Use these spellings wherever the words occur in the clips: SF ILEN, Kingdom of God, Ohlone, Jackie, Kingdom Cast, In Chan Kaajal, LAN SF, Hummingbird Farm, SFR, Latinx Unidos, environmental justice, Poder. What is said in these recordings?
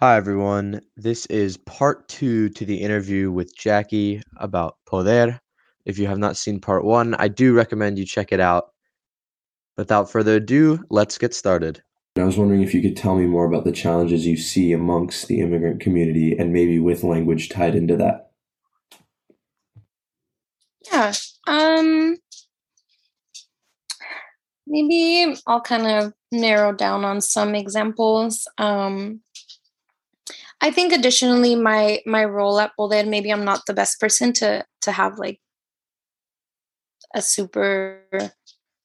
Hi, everyone. This is part two to the interview with Jackie about Poder. If you have not seen part one, I do recommend you check it out. Without further ado, let's get started. I was wondering if you could tell me more about the challenges you see amongst the immigrant community and maybe with language tied into that. Yeah. Maybe I'll kind of narrow down on some examples. I think additionally, my role at Poder, maybe I'm not the best person to have like a super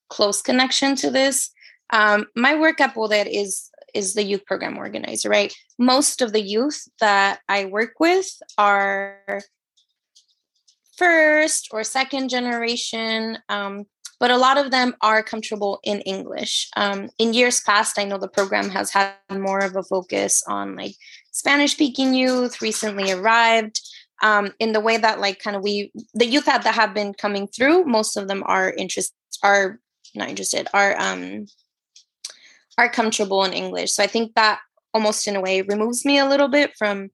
close connection to this. My work at Poder is the youth program organizer, right? Most of the youth that I work with are first or second generation, but a lot of them are comfortable in English. In years past, I know the program has had more of a focus on like Spanish-speaking youth recently arrived. In the way that like kind of the youth that have been coming through, most of them are comfortable in English. So I think that almost in a way removes me a little bit from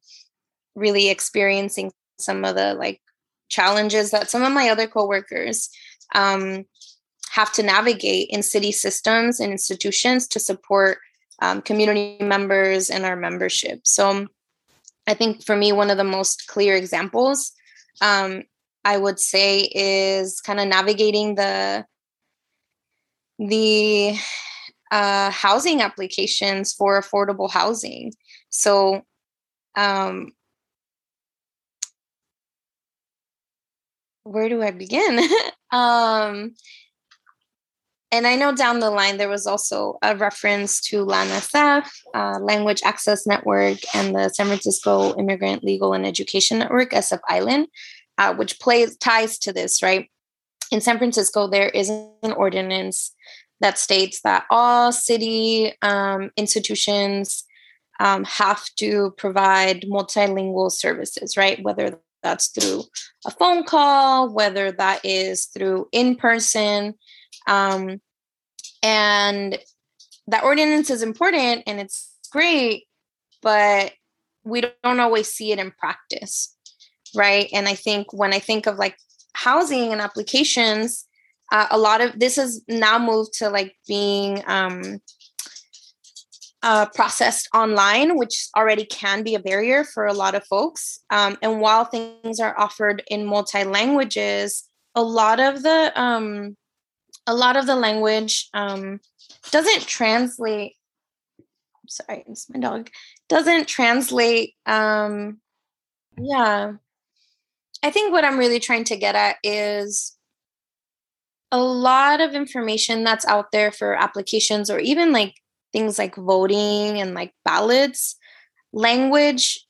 really experiencing some of the like challenges that some of my other coworkers have to navigate in city systems and institutions to support community members and our membership. So I think for me, one of the most clear examples, I would say, is kind of navigating the housing applications for affordable housing. So where do I begin? And I know down the line, there was also a reference to LAN SF, Language Access Network, and the San Francisco Immigrant Legal and Education Network, SF ILEN, which ties to this, right? In San Francisco, there is an ordinance that states that all city institutions have to provide multilingual services, right? Whether that's through a phone call, whether that is through in-person. And that ordinance is important and it's great, but we don't always see it in practice, right? And I think when I think of like housing and applications, a lot of this has now moved to like being processed online, which already can be a barrier for a lot of folks. And while things are offered in multi languages, a lot of the language doesn't translate. Sorry, it's my dog. Doesn't translate. Yeah. I think what I'm really trying to get at is a lot of information that's out there for applications or even like things like voting and like ballots, language.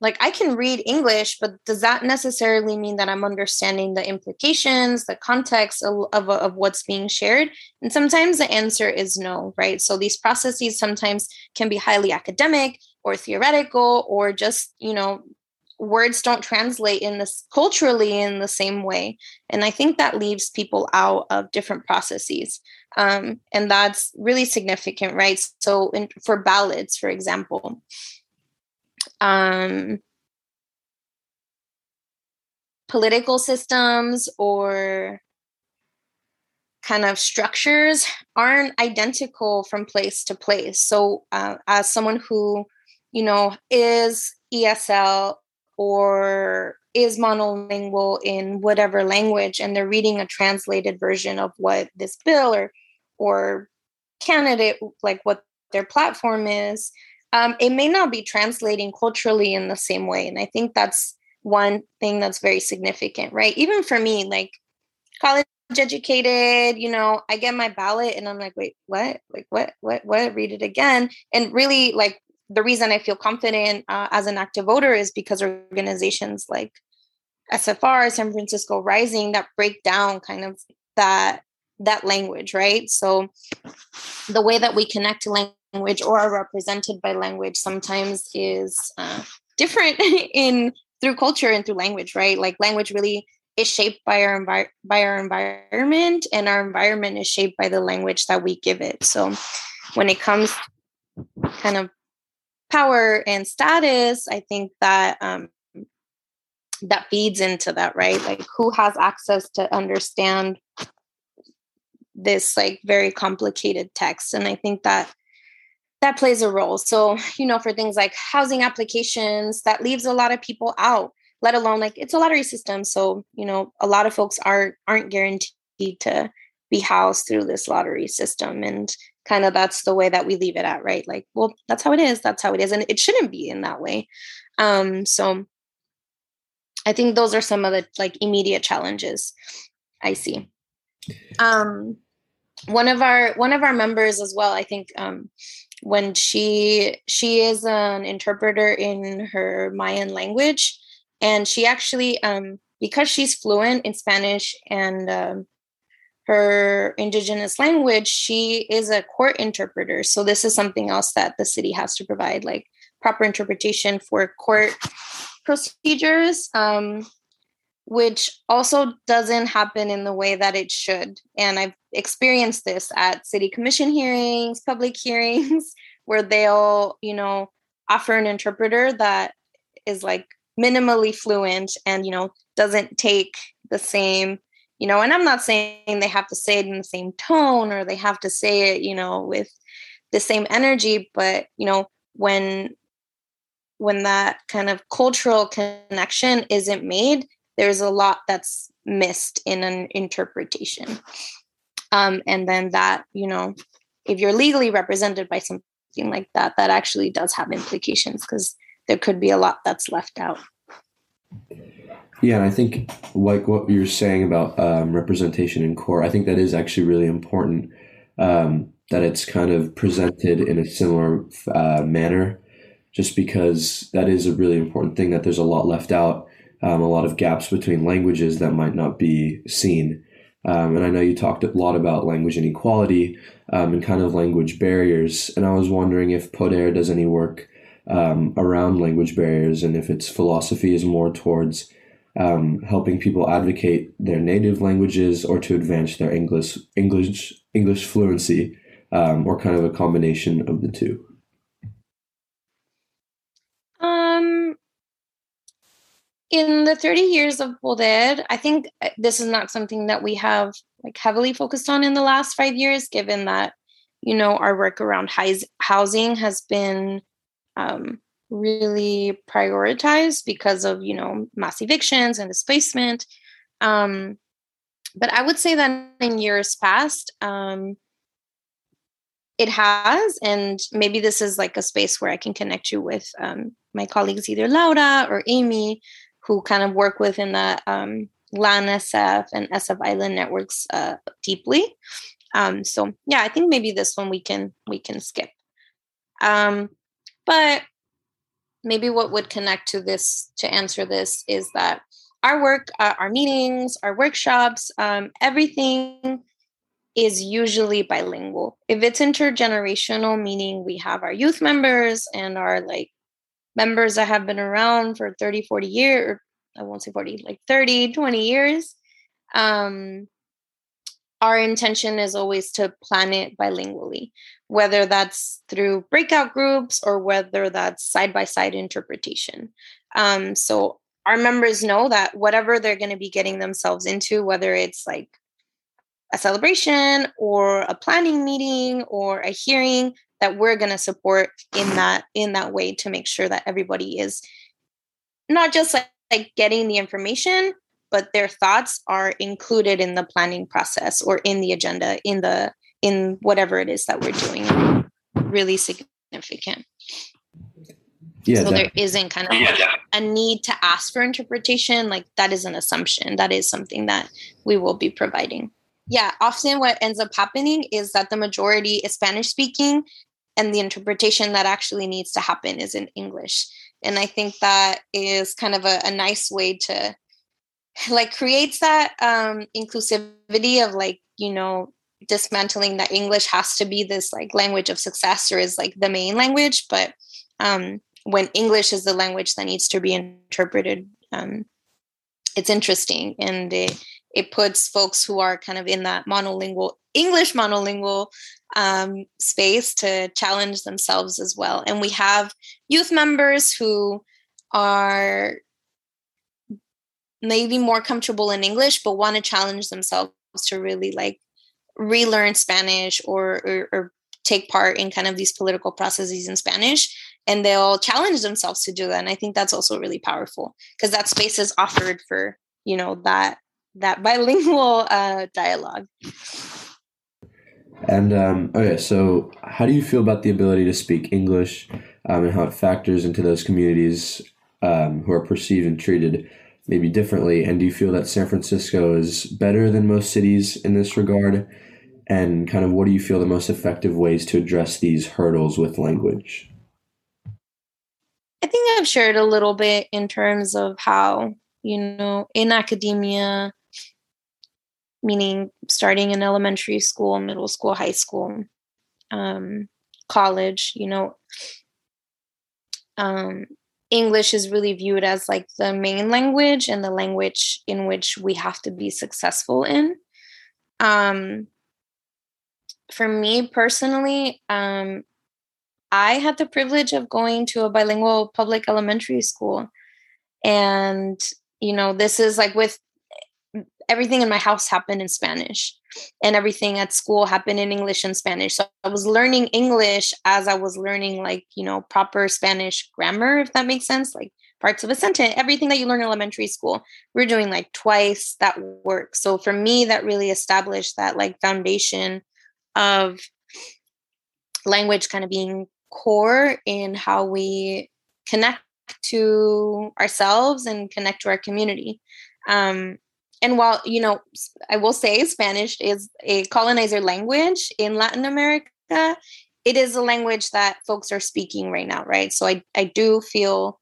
Like I can read English, but does that necessarily mean that I'm understanding the implications, the context of what's being shared? And sometimes the answer is no, right? So these processes sometimes can be highly academic or theoretical, or just, words don't translate in this culturally in the same way. And I think that leaves people out of different processes. And that's really significant, right? So for ballots, for example, political systems or kind of structures aren't identical from place to place. So as someone who, is ESL or is monolingual in whatever language, and they're reading a translated version of what this bill or candidate, like what their platform is, it may not be translating culturally in the same way. And I think that's one thing that's very significant, right? Even for me, like college educated, I get my ballot and I'm like, wait, what? Like, what? Read it again. And really, like, the reason I feel confident as an active voter is because organizations like SFR, San Francisco Rising, that break down kind of that language, right? So the way that we connect to language or are represented by language sometimes is different through culture and through language, right? Like language really is shaped by our environment, and our environment is shaped by the language that we give it. So when it comes kind of power and status, I think that that feeds into that, right? Like, who has access to understand this like very complicated text? And I think that that plays a role. So, you know, for things like housing applications, that leaves a lot of people out, let alone like it's a lottery system. So, you know, a lot of folks aren't guaranteed to be housed through this lottery system. And kind of that's the way that we leave it at, right? Like, well, that's how it is. That's how it is. And it shouldn't be in that way. So I think those are some of the like immediate challenges I see. One of our members as well, I think, when she is an interpreter in her Mayan language, and she actually, because she's fluent in Spanish and her indigenous language, she is a court interpreter. So this is something else that the city has to provide, like proper interpretation for court procedures, which also doesn't happen in the way that it should. And I've experienced this at city commission hearings, public hearings, where they'll, you know, offer an interpreter that is like minimally fluent and, you know, doesn't take the same, you know, and I'm not saying they have to say it in the same tone or they have to say it, you know, with the same energy, but, you know, when that kind of cultural connection isn't made, there's a lot that's missed in an interpretation. And then that, you know, if you're legally represented by something like that, that actually does have implications because there could be a lot that's left out. Yeah, and I think like what you're saying about representation in court, I think that is actually really important, that it's kind of presented in a similar manner, just because that is a really important thing, that there's a lot left out. A lot of gaps between languages that might not be seen. And I know you talked a lot about language inequality and kind of language barriers. And I was wondering if Poder does any work around language barriers, and if its philosophy is more towards helping people advocate their native languages or to advance their English fluency, or kind of a combination of the two. In the 30 years of Poder, I think this is not something that we have like heavily focused on in the last 5 years, given that, you know, our work around housing has been really prioritized because of, you know, mass evictions and displacement. But I would say that in years past, it has, and maybe this is like a space where I can connect you with my colleagues, either Laura or Amy, who kind of work within the LAN SF and SF ILEN networks deeply. So yeah, I think maybe this one we can skip. But maybe what would connect to this, to answer this, is that our work, our meetings, our workshops, everything is usually bilingual. If it's intergenerational, meaning we have our youth members and our like members that have been around for 30, 20 years. Our intention is always to plan it bilingually, whether that's through breakout groups or whether that's side-by-side interpretation. So our members know that whatever they're going to be getting themselves into, whether it's like a celebration or a planning meeting or a hearing, that we're going to support in that way to make sure that everybody is not just like getting the information, but their thoughts are included in the planning process or in the agenda, in whatever it is that we're doing. Really significant. Yeah, so definitely. There isn't kind of a need to ask for interpretation. Like, that is an assumption. That is something that we will be providing. Yeah, often what ends up happening is that the majority is Spanish speaking, and the interpretation that actually needs to happen is in English. And I think that is kind of a nice way to like creates that inclusivity of like, you know, dismantling that English has to be this like language of success or is like the main language. But when English is the language that needs to be interpreted, it's interesting, and it puts folks who are kind of in that monolingual English space to challenge themselves as well. And we have youth members who are maybe more comfortable in English, but want to challenge themselves to really like relearn Spanish or take part in kind of these political processes in Spanish. And they'll challenge themselves to do that. And I think that's also really powerful because that space is offered for, you know, that bilingual dialogue. And, okay, so how do you feel about the ability to speak English and how it factors into those communities who are perceived and treated maybe differently? And do you feel that San Francisco is better than most cities in this regard? And kind of what do you feel the most effective ways to address these hurdles with language? I think I've shared a little bit in terms of how, you know, in academia, meaning starting in elementary school, middle school, high school, college, you know, English is really viewed as like the main language and the language in which we have to be successful in. For me personally, I had the privilege of going to a bilingual public elementary school. And, you know, this is like with everything in my house happened in Spanish and everything at school happened in English and Spanish. So I was learning English as I was learning like, you know, proper Spanish grammar, if that makes sense, like parts of a sentence, everything that you learn in elementary school, we're doing like twice that work. So for me, that really established that like foundation of language kind of being core in how we connect to ourselves and connect to our community. And while, you know, I will say Spanish is a colonizer language in Latin America, it is a language that folks are speaking right now, right? So I do feel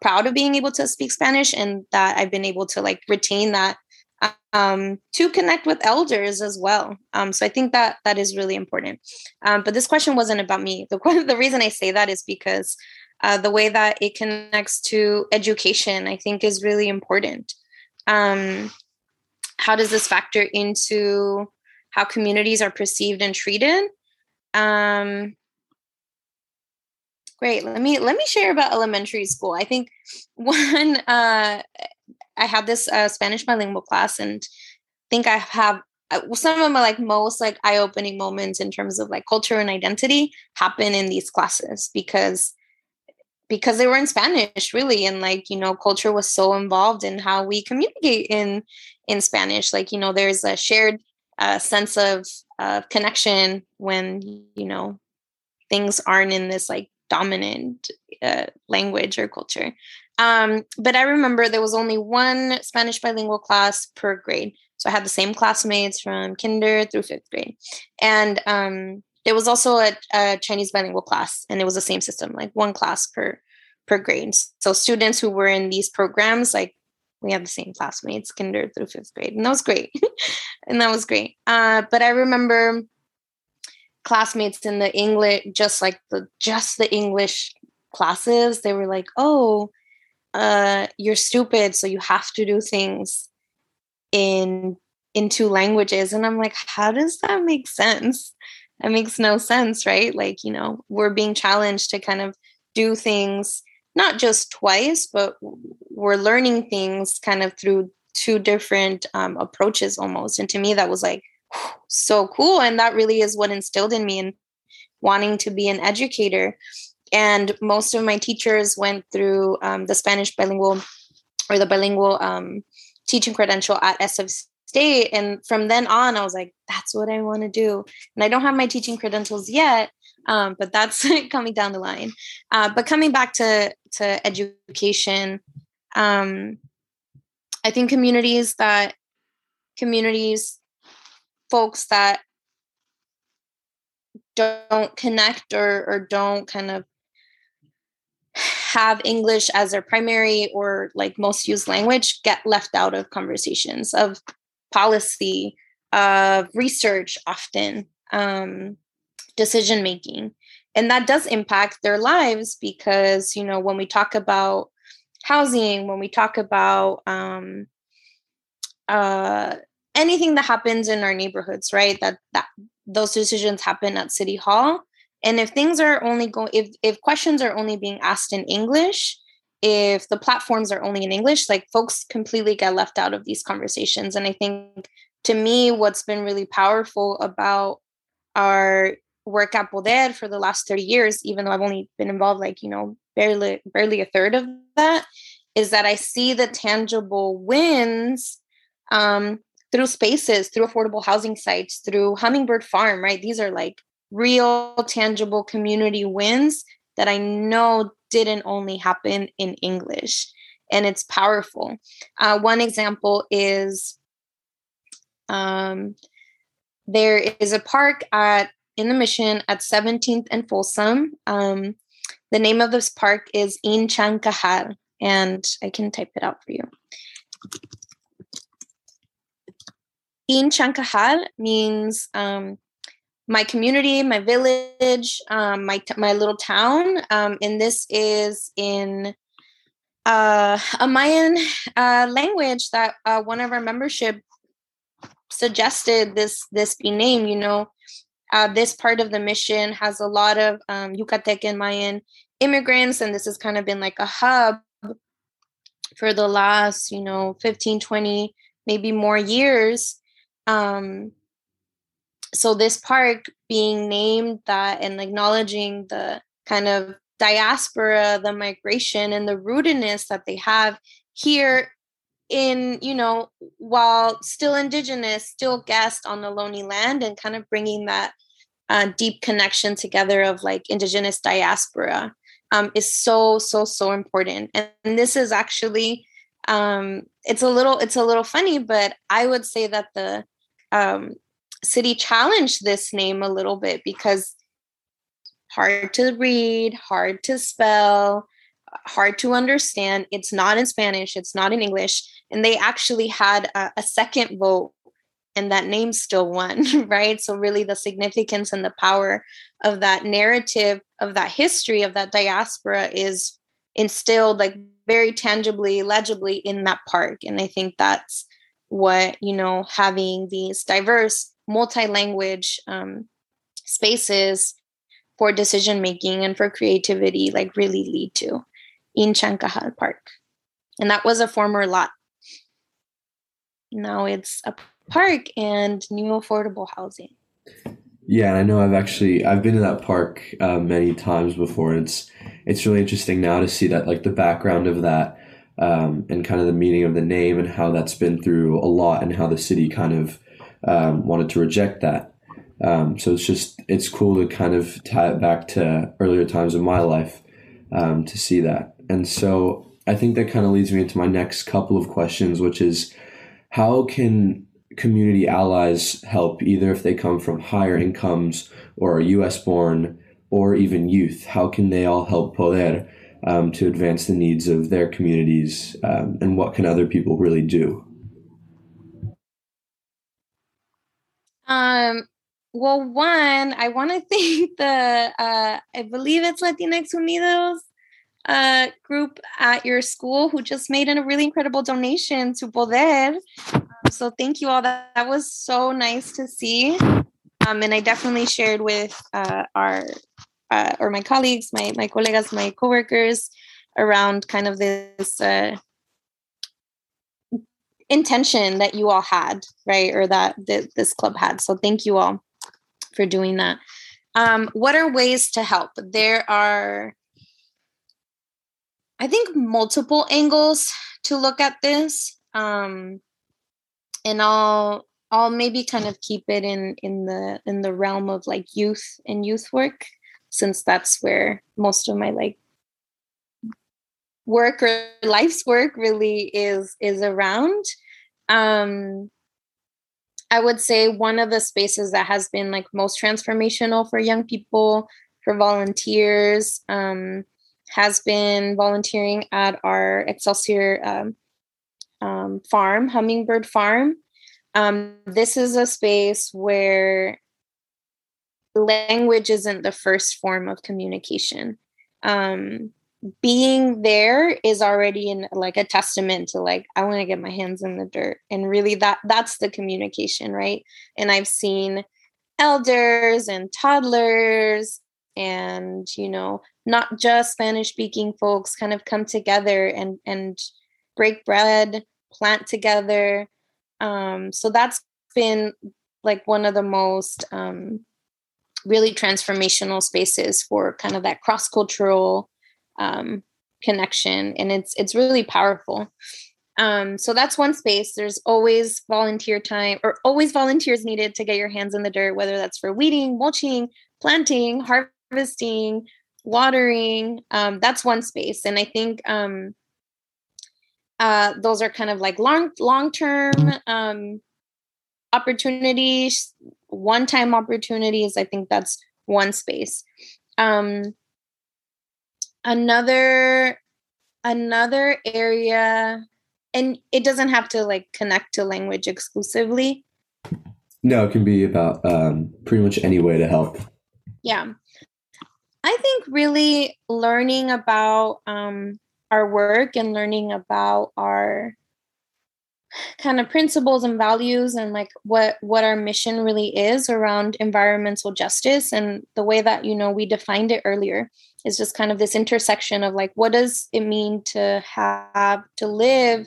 proud of being able to speak Spanish and that I've been able to like retain that to connect with elders as well. So I think that that is really important. But this question wasn't about me. The reason I say that is because the way that it connects to education, I think, is really important. How does this factor into how communities are perceived and treated? Great. Let me share about elementary school. I think one, I had this Spanish bilingual class, and I think I have some of my like most like eye-opening moments in terms of like culture and identity happen in these classes because they were in Spanish, really. And like, you know, culture was so involved in how we communicate in Spanish. Like, you know, there's a shared sense of connection when, you know, things aren't in this like dominant language or culture. But I remember there was only one Spanish bilingual class per grade. So I had the same classmates from kinder through fifth grade. And there was also a Chinese bilingual class, and it was the same system, like one class per grade. So students who were in these programs, like we had the same classmates, kinder through fifth grade. And that was great. But I remember classmates in the English, just the English classes, they were like, oh, you're stupid, so you have to do things in two languages. And I'm like, how does that make sense? That makes no sense, right? Like, you know, we're being challenged to kind of do things, not just twice, but we're learning things kind of through two different approaches almost. And to me, that was like, so cool. And that really is what instilled in me in wanting to be an educator. And most of my teachers went through the Spanish bilingual or the bilingual teaching credential at SF. And from then on, I was like, that's what I want to do. And I don't have my teaching credentials yet, but that's coming down the line. But coming back to education, I think folks that don't connect or don't kind of have English as their primary or like most used language get left out of conversations of policy, of research, often decision making. And that does impact their lives because, you know, when we talk about housing, when we talk about anything that happens in our neighborhoods, right, that those decisions happen at City Hall. And if things are only if questions are only being asked in English, if the platforms are only in English, like, folks completely get left out of these conversations. And I think, to me, what's been really powerful about our work at Poder for the last 30 years, even though I've only been involved, like, you know, barely a third of that, is that I see the tangible wins through spaces, through affordable housing sites, through Hummingbird Farm, right? These are like real tangible community wins that I know didn't only happen in English, and it's powerful. One example is there is a park in the Mission at 17th and Folsom. The name of this park is In Chan Kaajal, and I can type it out for you. In Chan Kaajal means my community, my village, my little town. And this is in a Mayan language that one of our membership suggested this be named. You know, this part of the Mission has a lot of Yucatecan Mayan immigrants, and this has kind of been like a hub for the last, you know, 15, 20, maybe more years. So this park being named that and acknowledging the kind of diaspora, the migration, and the rootedness that they have here in, you know, while still indigenous, still guest on the Ohlone land, and kind of bringing that deep connection together of like indigenous diaspora is so important. And this is actually, it's a little funny, but I would say that the, city challenged this name a little bit because hard to read, hard to spell, hard to understand. It's not in Spanish. It's not in English. And they actually had a second vote, and that name still won, right? So really the significance and the power of that narrative, of that history, of that diaspora is instilled like very tangibly, legibly in that park. And I think that's what, you know, having these diverse multi-language spaces for decision making and for creativity like really lead to in Chan Kaajal Park. And that was a former lot. Now it's a park and new affordable housing. Yeah, and I know I've been to that park many times before. It's really interesting now to see that, like, the background of that and kind of the meaning of the name and how that's been through a lot and how the city kind of wanted to reject that. So it's cool to kind of tie it back to earlier times of my life to see that. And so I think that kind of leads me into my next couple of questions, which is, how can community allies help, either if they come from higher incomes or are U.S. born or even youth? How can they all help Poder to advance the needs of their communities? And what can other people really do? Well, one, I want to thank the, I believe it's Latinx Unidos group at your school who just made a really incredible donation to Poder. So thank you all. That was so nice to see. And I definitely shared with my colleagues, my colegas, my coworkers around kind of this intention that you all had, right? Or that this club had. So thank you all for doing that. What are ways to help? There are, I think, multiple angles to look at this. And I'll maybe kind of keep it in the realm of like youth and youth work, since that's where most of my like work or life's work really is around. I would say one of the spaces that has been like most transformational for young people, for volunteers, has been volunteering at our Excelsior farm, Hummingbird Farm. This is a space where language isn't the first form of communication. Being there is already in like a testament to like, I want to get my hands in the dirt, and really that's the communication, right? And I've seen elders and toddlers and, you know, not just Spanish speaking folks kind of come together and break bread, plant together. So that's been like one of the most really transformational spaces for kind of that cross-cultural connection. And it's really powerful. So that's one space. There's always volunteer time or always volunteers needed to get your hands in the dirt, whether that's for weeding, mulching, planting, harvesting, watering. That's one space. And I think those are kind of like long-term opportunities, one-time opportunities. I think that's one space. Another area, and it doesn't have to like connect to language exclusively. No, it can be about pretty much any way to help. Yeah. I think really learning about our work and learning about our kind of principles and values and like what our mission really is around environmental justice, and the way that, you know, we defined it earlier is just kind of this intersection of like, what does it mean to have to live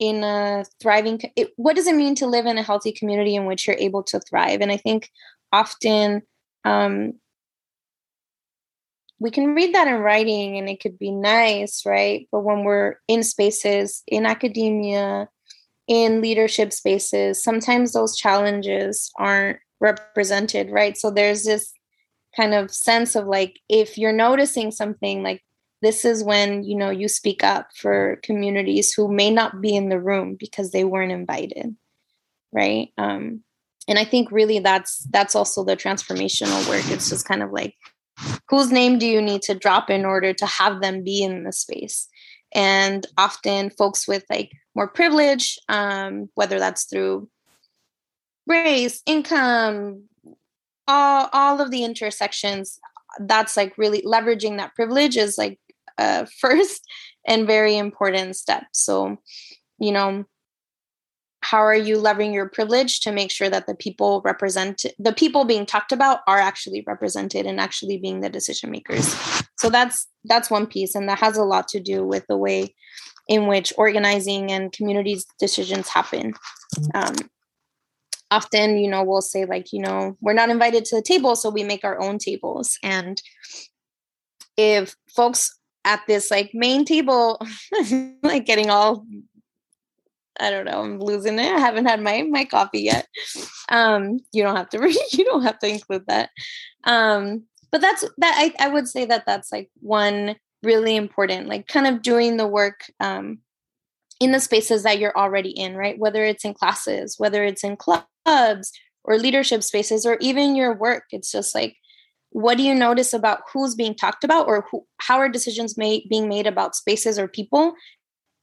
in a thriving, what does it mean to live in a healthy community in which you're able to thrive? And I think often we can read that in writing and it could be nice, right? But when we're in spaces, in academia, in leadership spaces, sometimes those challenges aren't represented, right? So there's this kind of sense of like, if you're noticing something, like this is when, you know, you speak up for communities who may not be in the room because they weren't invited, right? And I think really that's also the transformational work. It's just kind of like, whose name do you need to drop in order to have them be in the space? And often folks with like more privilege, whether that's through race, income, all of the intersections, that's like really leveraging that privilege is like a first and very important step. So, you know, how are you leveraging your privilege to make sure that the people being talked about are actually represented and actually being the decision makers? So that's one piece. And that has a lot to do with the way in which organizing and communities decisions happen. Often, you know, we'll say like, you know, we're not invited to the table, so we make our own tables. And if folks at this like main table, like getting all, I don't know, I'm losing it. I haven't had my coffee yet. You don't have to read, you don't have to include that. But that's that. I would say that that's like one really important, like kind of doing the work in the spaces that you're already in, right? Whether it's in classes, whether it's in clubs or leadership spaces, or even your work. It's just like, what do you notice about who's being talked about, or how are decisions being made about spaces or people?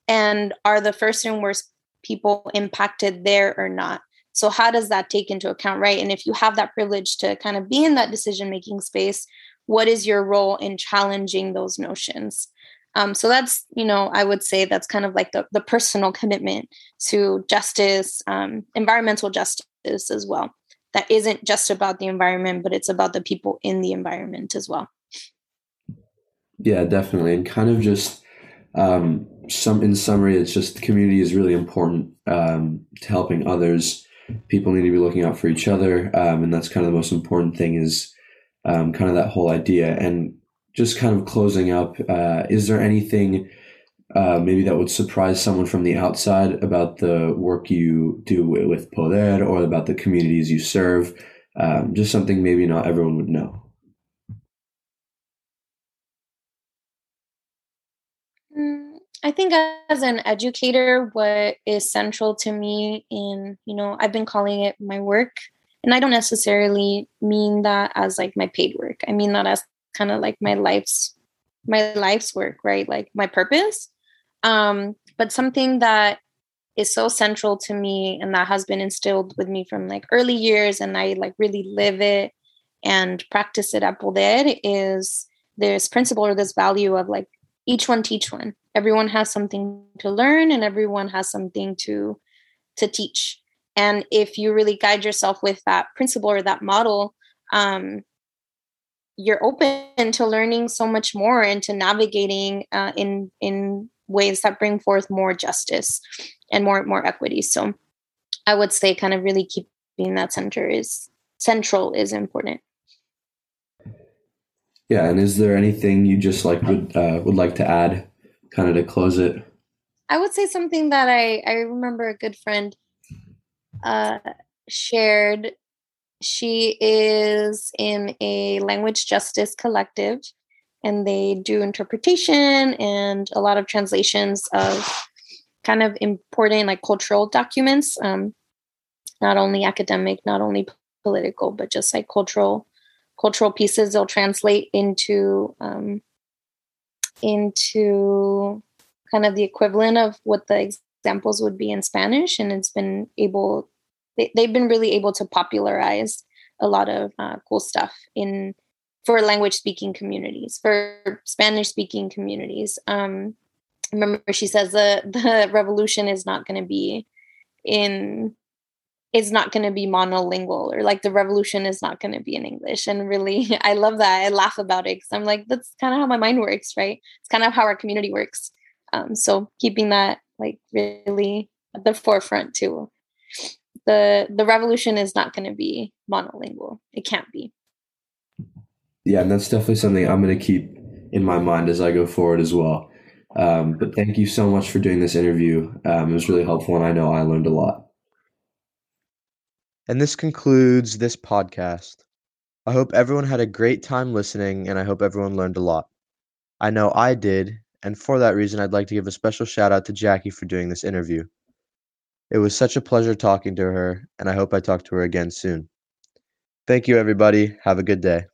And are the first and worst people impacted there or not? So how does that take into account, right? And if you have that privilege to kind of be in that decision-making space, what is your role in challenging those notions? So that's, you know, I would say that's kind of like the personal commitment to justice, environmental justice as well. That isn't just about the environment, but it's about the people in the environment as well. Yeah, definitely. And kind of just... in summary, it's just the community is really important to helping others. People need to be looking out for each other. And that's kind of the most important thing is kind of that whole idea. And just kind of closing up, is there anything maybe that would surprise someone from the outside about the work you do with Poder or about the communities you serve? Just something maybe not everyone would know. I think as an educator, what is central to me in, you know, I've been calling it my work, and I don't necessarily mean that as like my paid work. I mean that as kind of like my life's work, right? Like my purpose. But something that is so central to me and that has been instilled with me from like early years, and I like really live it and practice it at Poder, is this principle or this value of like, each one teach one. Everyone has something to learn and everyone has something to teach. And if you really guide yourself with that principle or that model, you're open to learning so much more and to navigating in ways that bring forth more justice and more equity. So I would say kind of really keeping that central is important. Yeah. And is there anything you just would like to add kind of to close it? I would say something that I remember a good friend shared. She is in a language justice collective, and they do interpretation and a lot of translations of kind of important like cultural documents, not only academic, not only political, but just like cultural pieces. They'll translate into kind of the equivalent of what the examples would be in Spanish. And it's been able, they've been really able to popularize a lot of cool stuff for language speaking communities, for Spanish speaking communities. Remember, she says the revolution is not going to be monolingual, or like the revolution is not going to be in English. And really, I love that. I laugh about it because I'm like, that's kind of how my mind works, right? It's kind of how our community works. So keeping that like really at the forefront too. The revolution is not going to be monolingual. It can't be. Yeah, and that's definitely something I'm going to keep in my mind as I go forward as well. But thank you so much for doing this interview. It was really helpful, and I know I learned a lot. And this concludes this podcast. I hope everyone had a great time listening, and I hope everyone learned a lot. I know I did, and for that reason, I'd like to give a special shout out to Jackie for doing this interview. It was such a pleasure talking to her, and I hope I talk to her again soon. Thank you, everybody. Have a good day.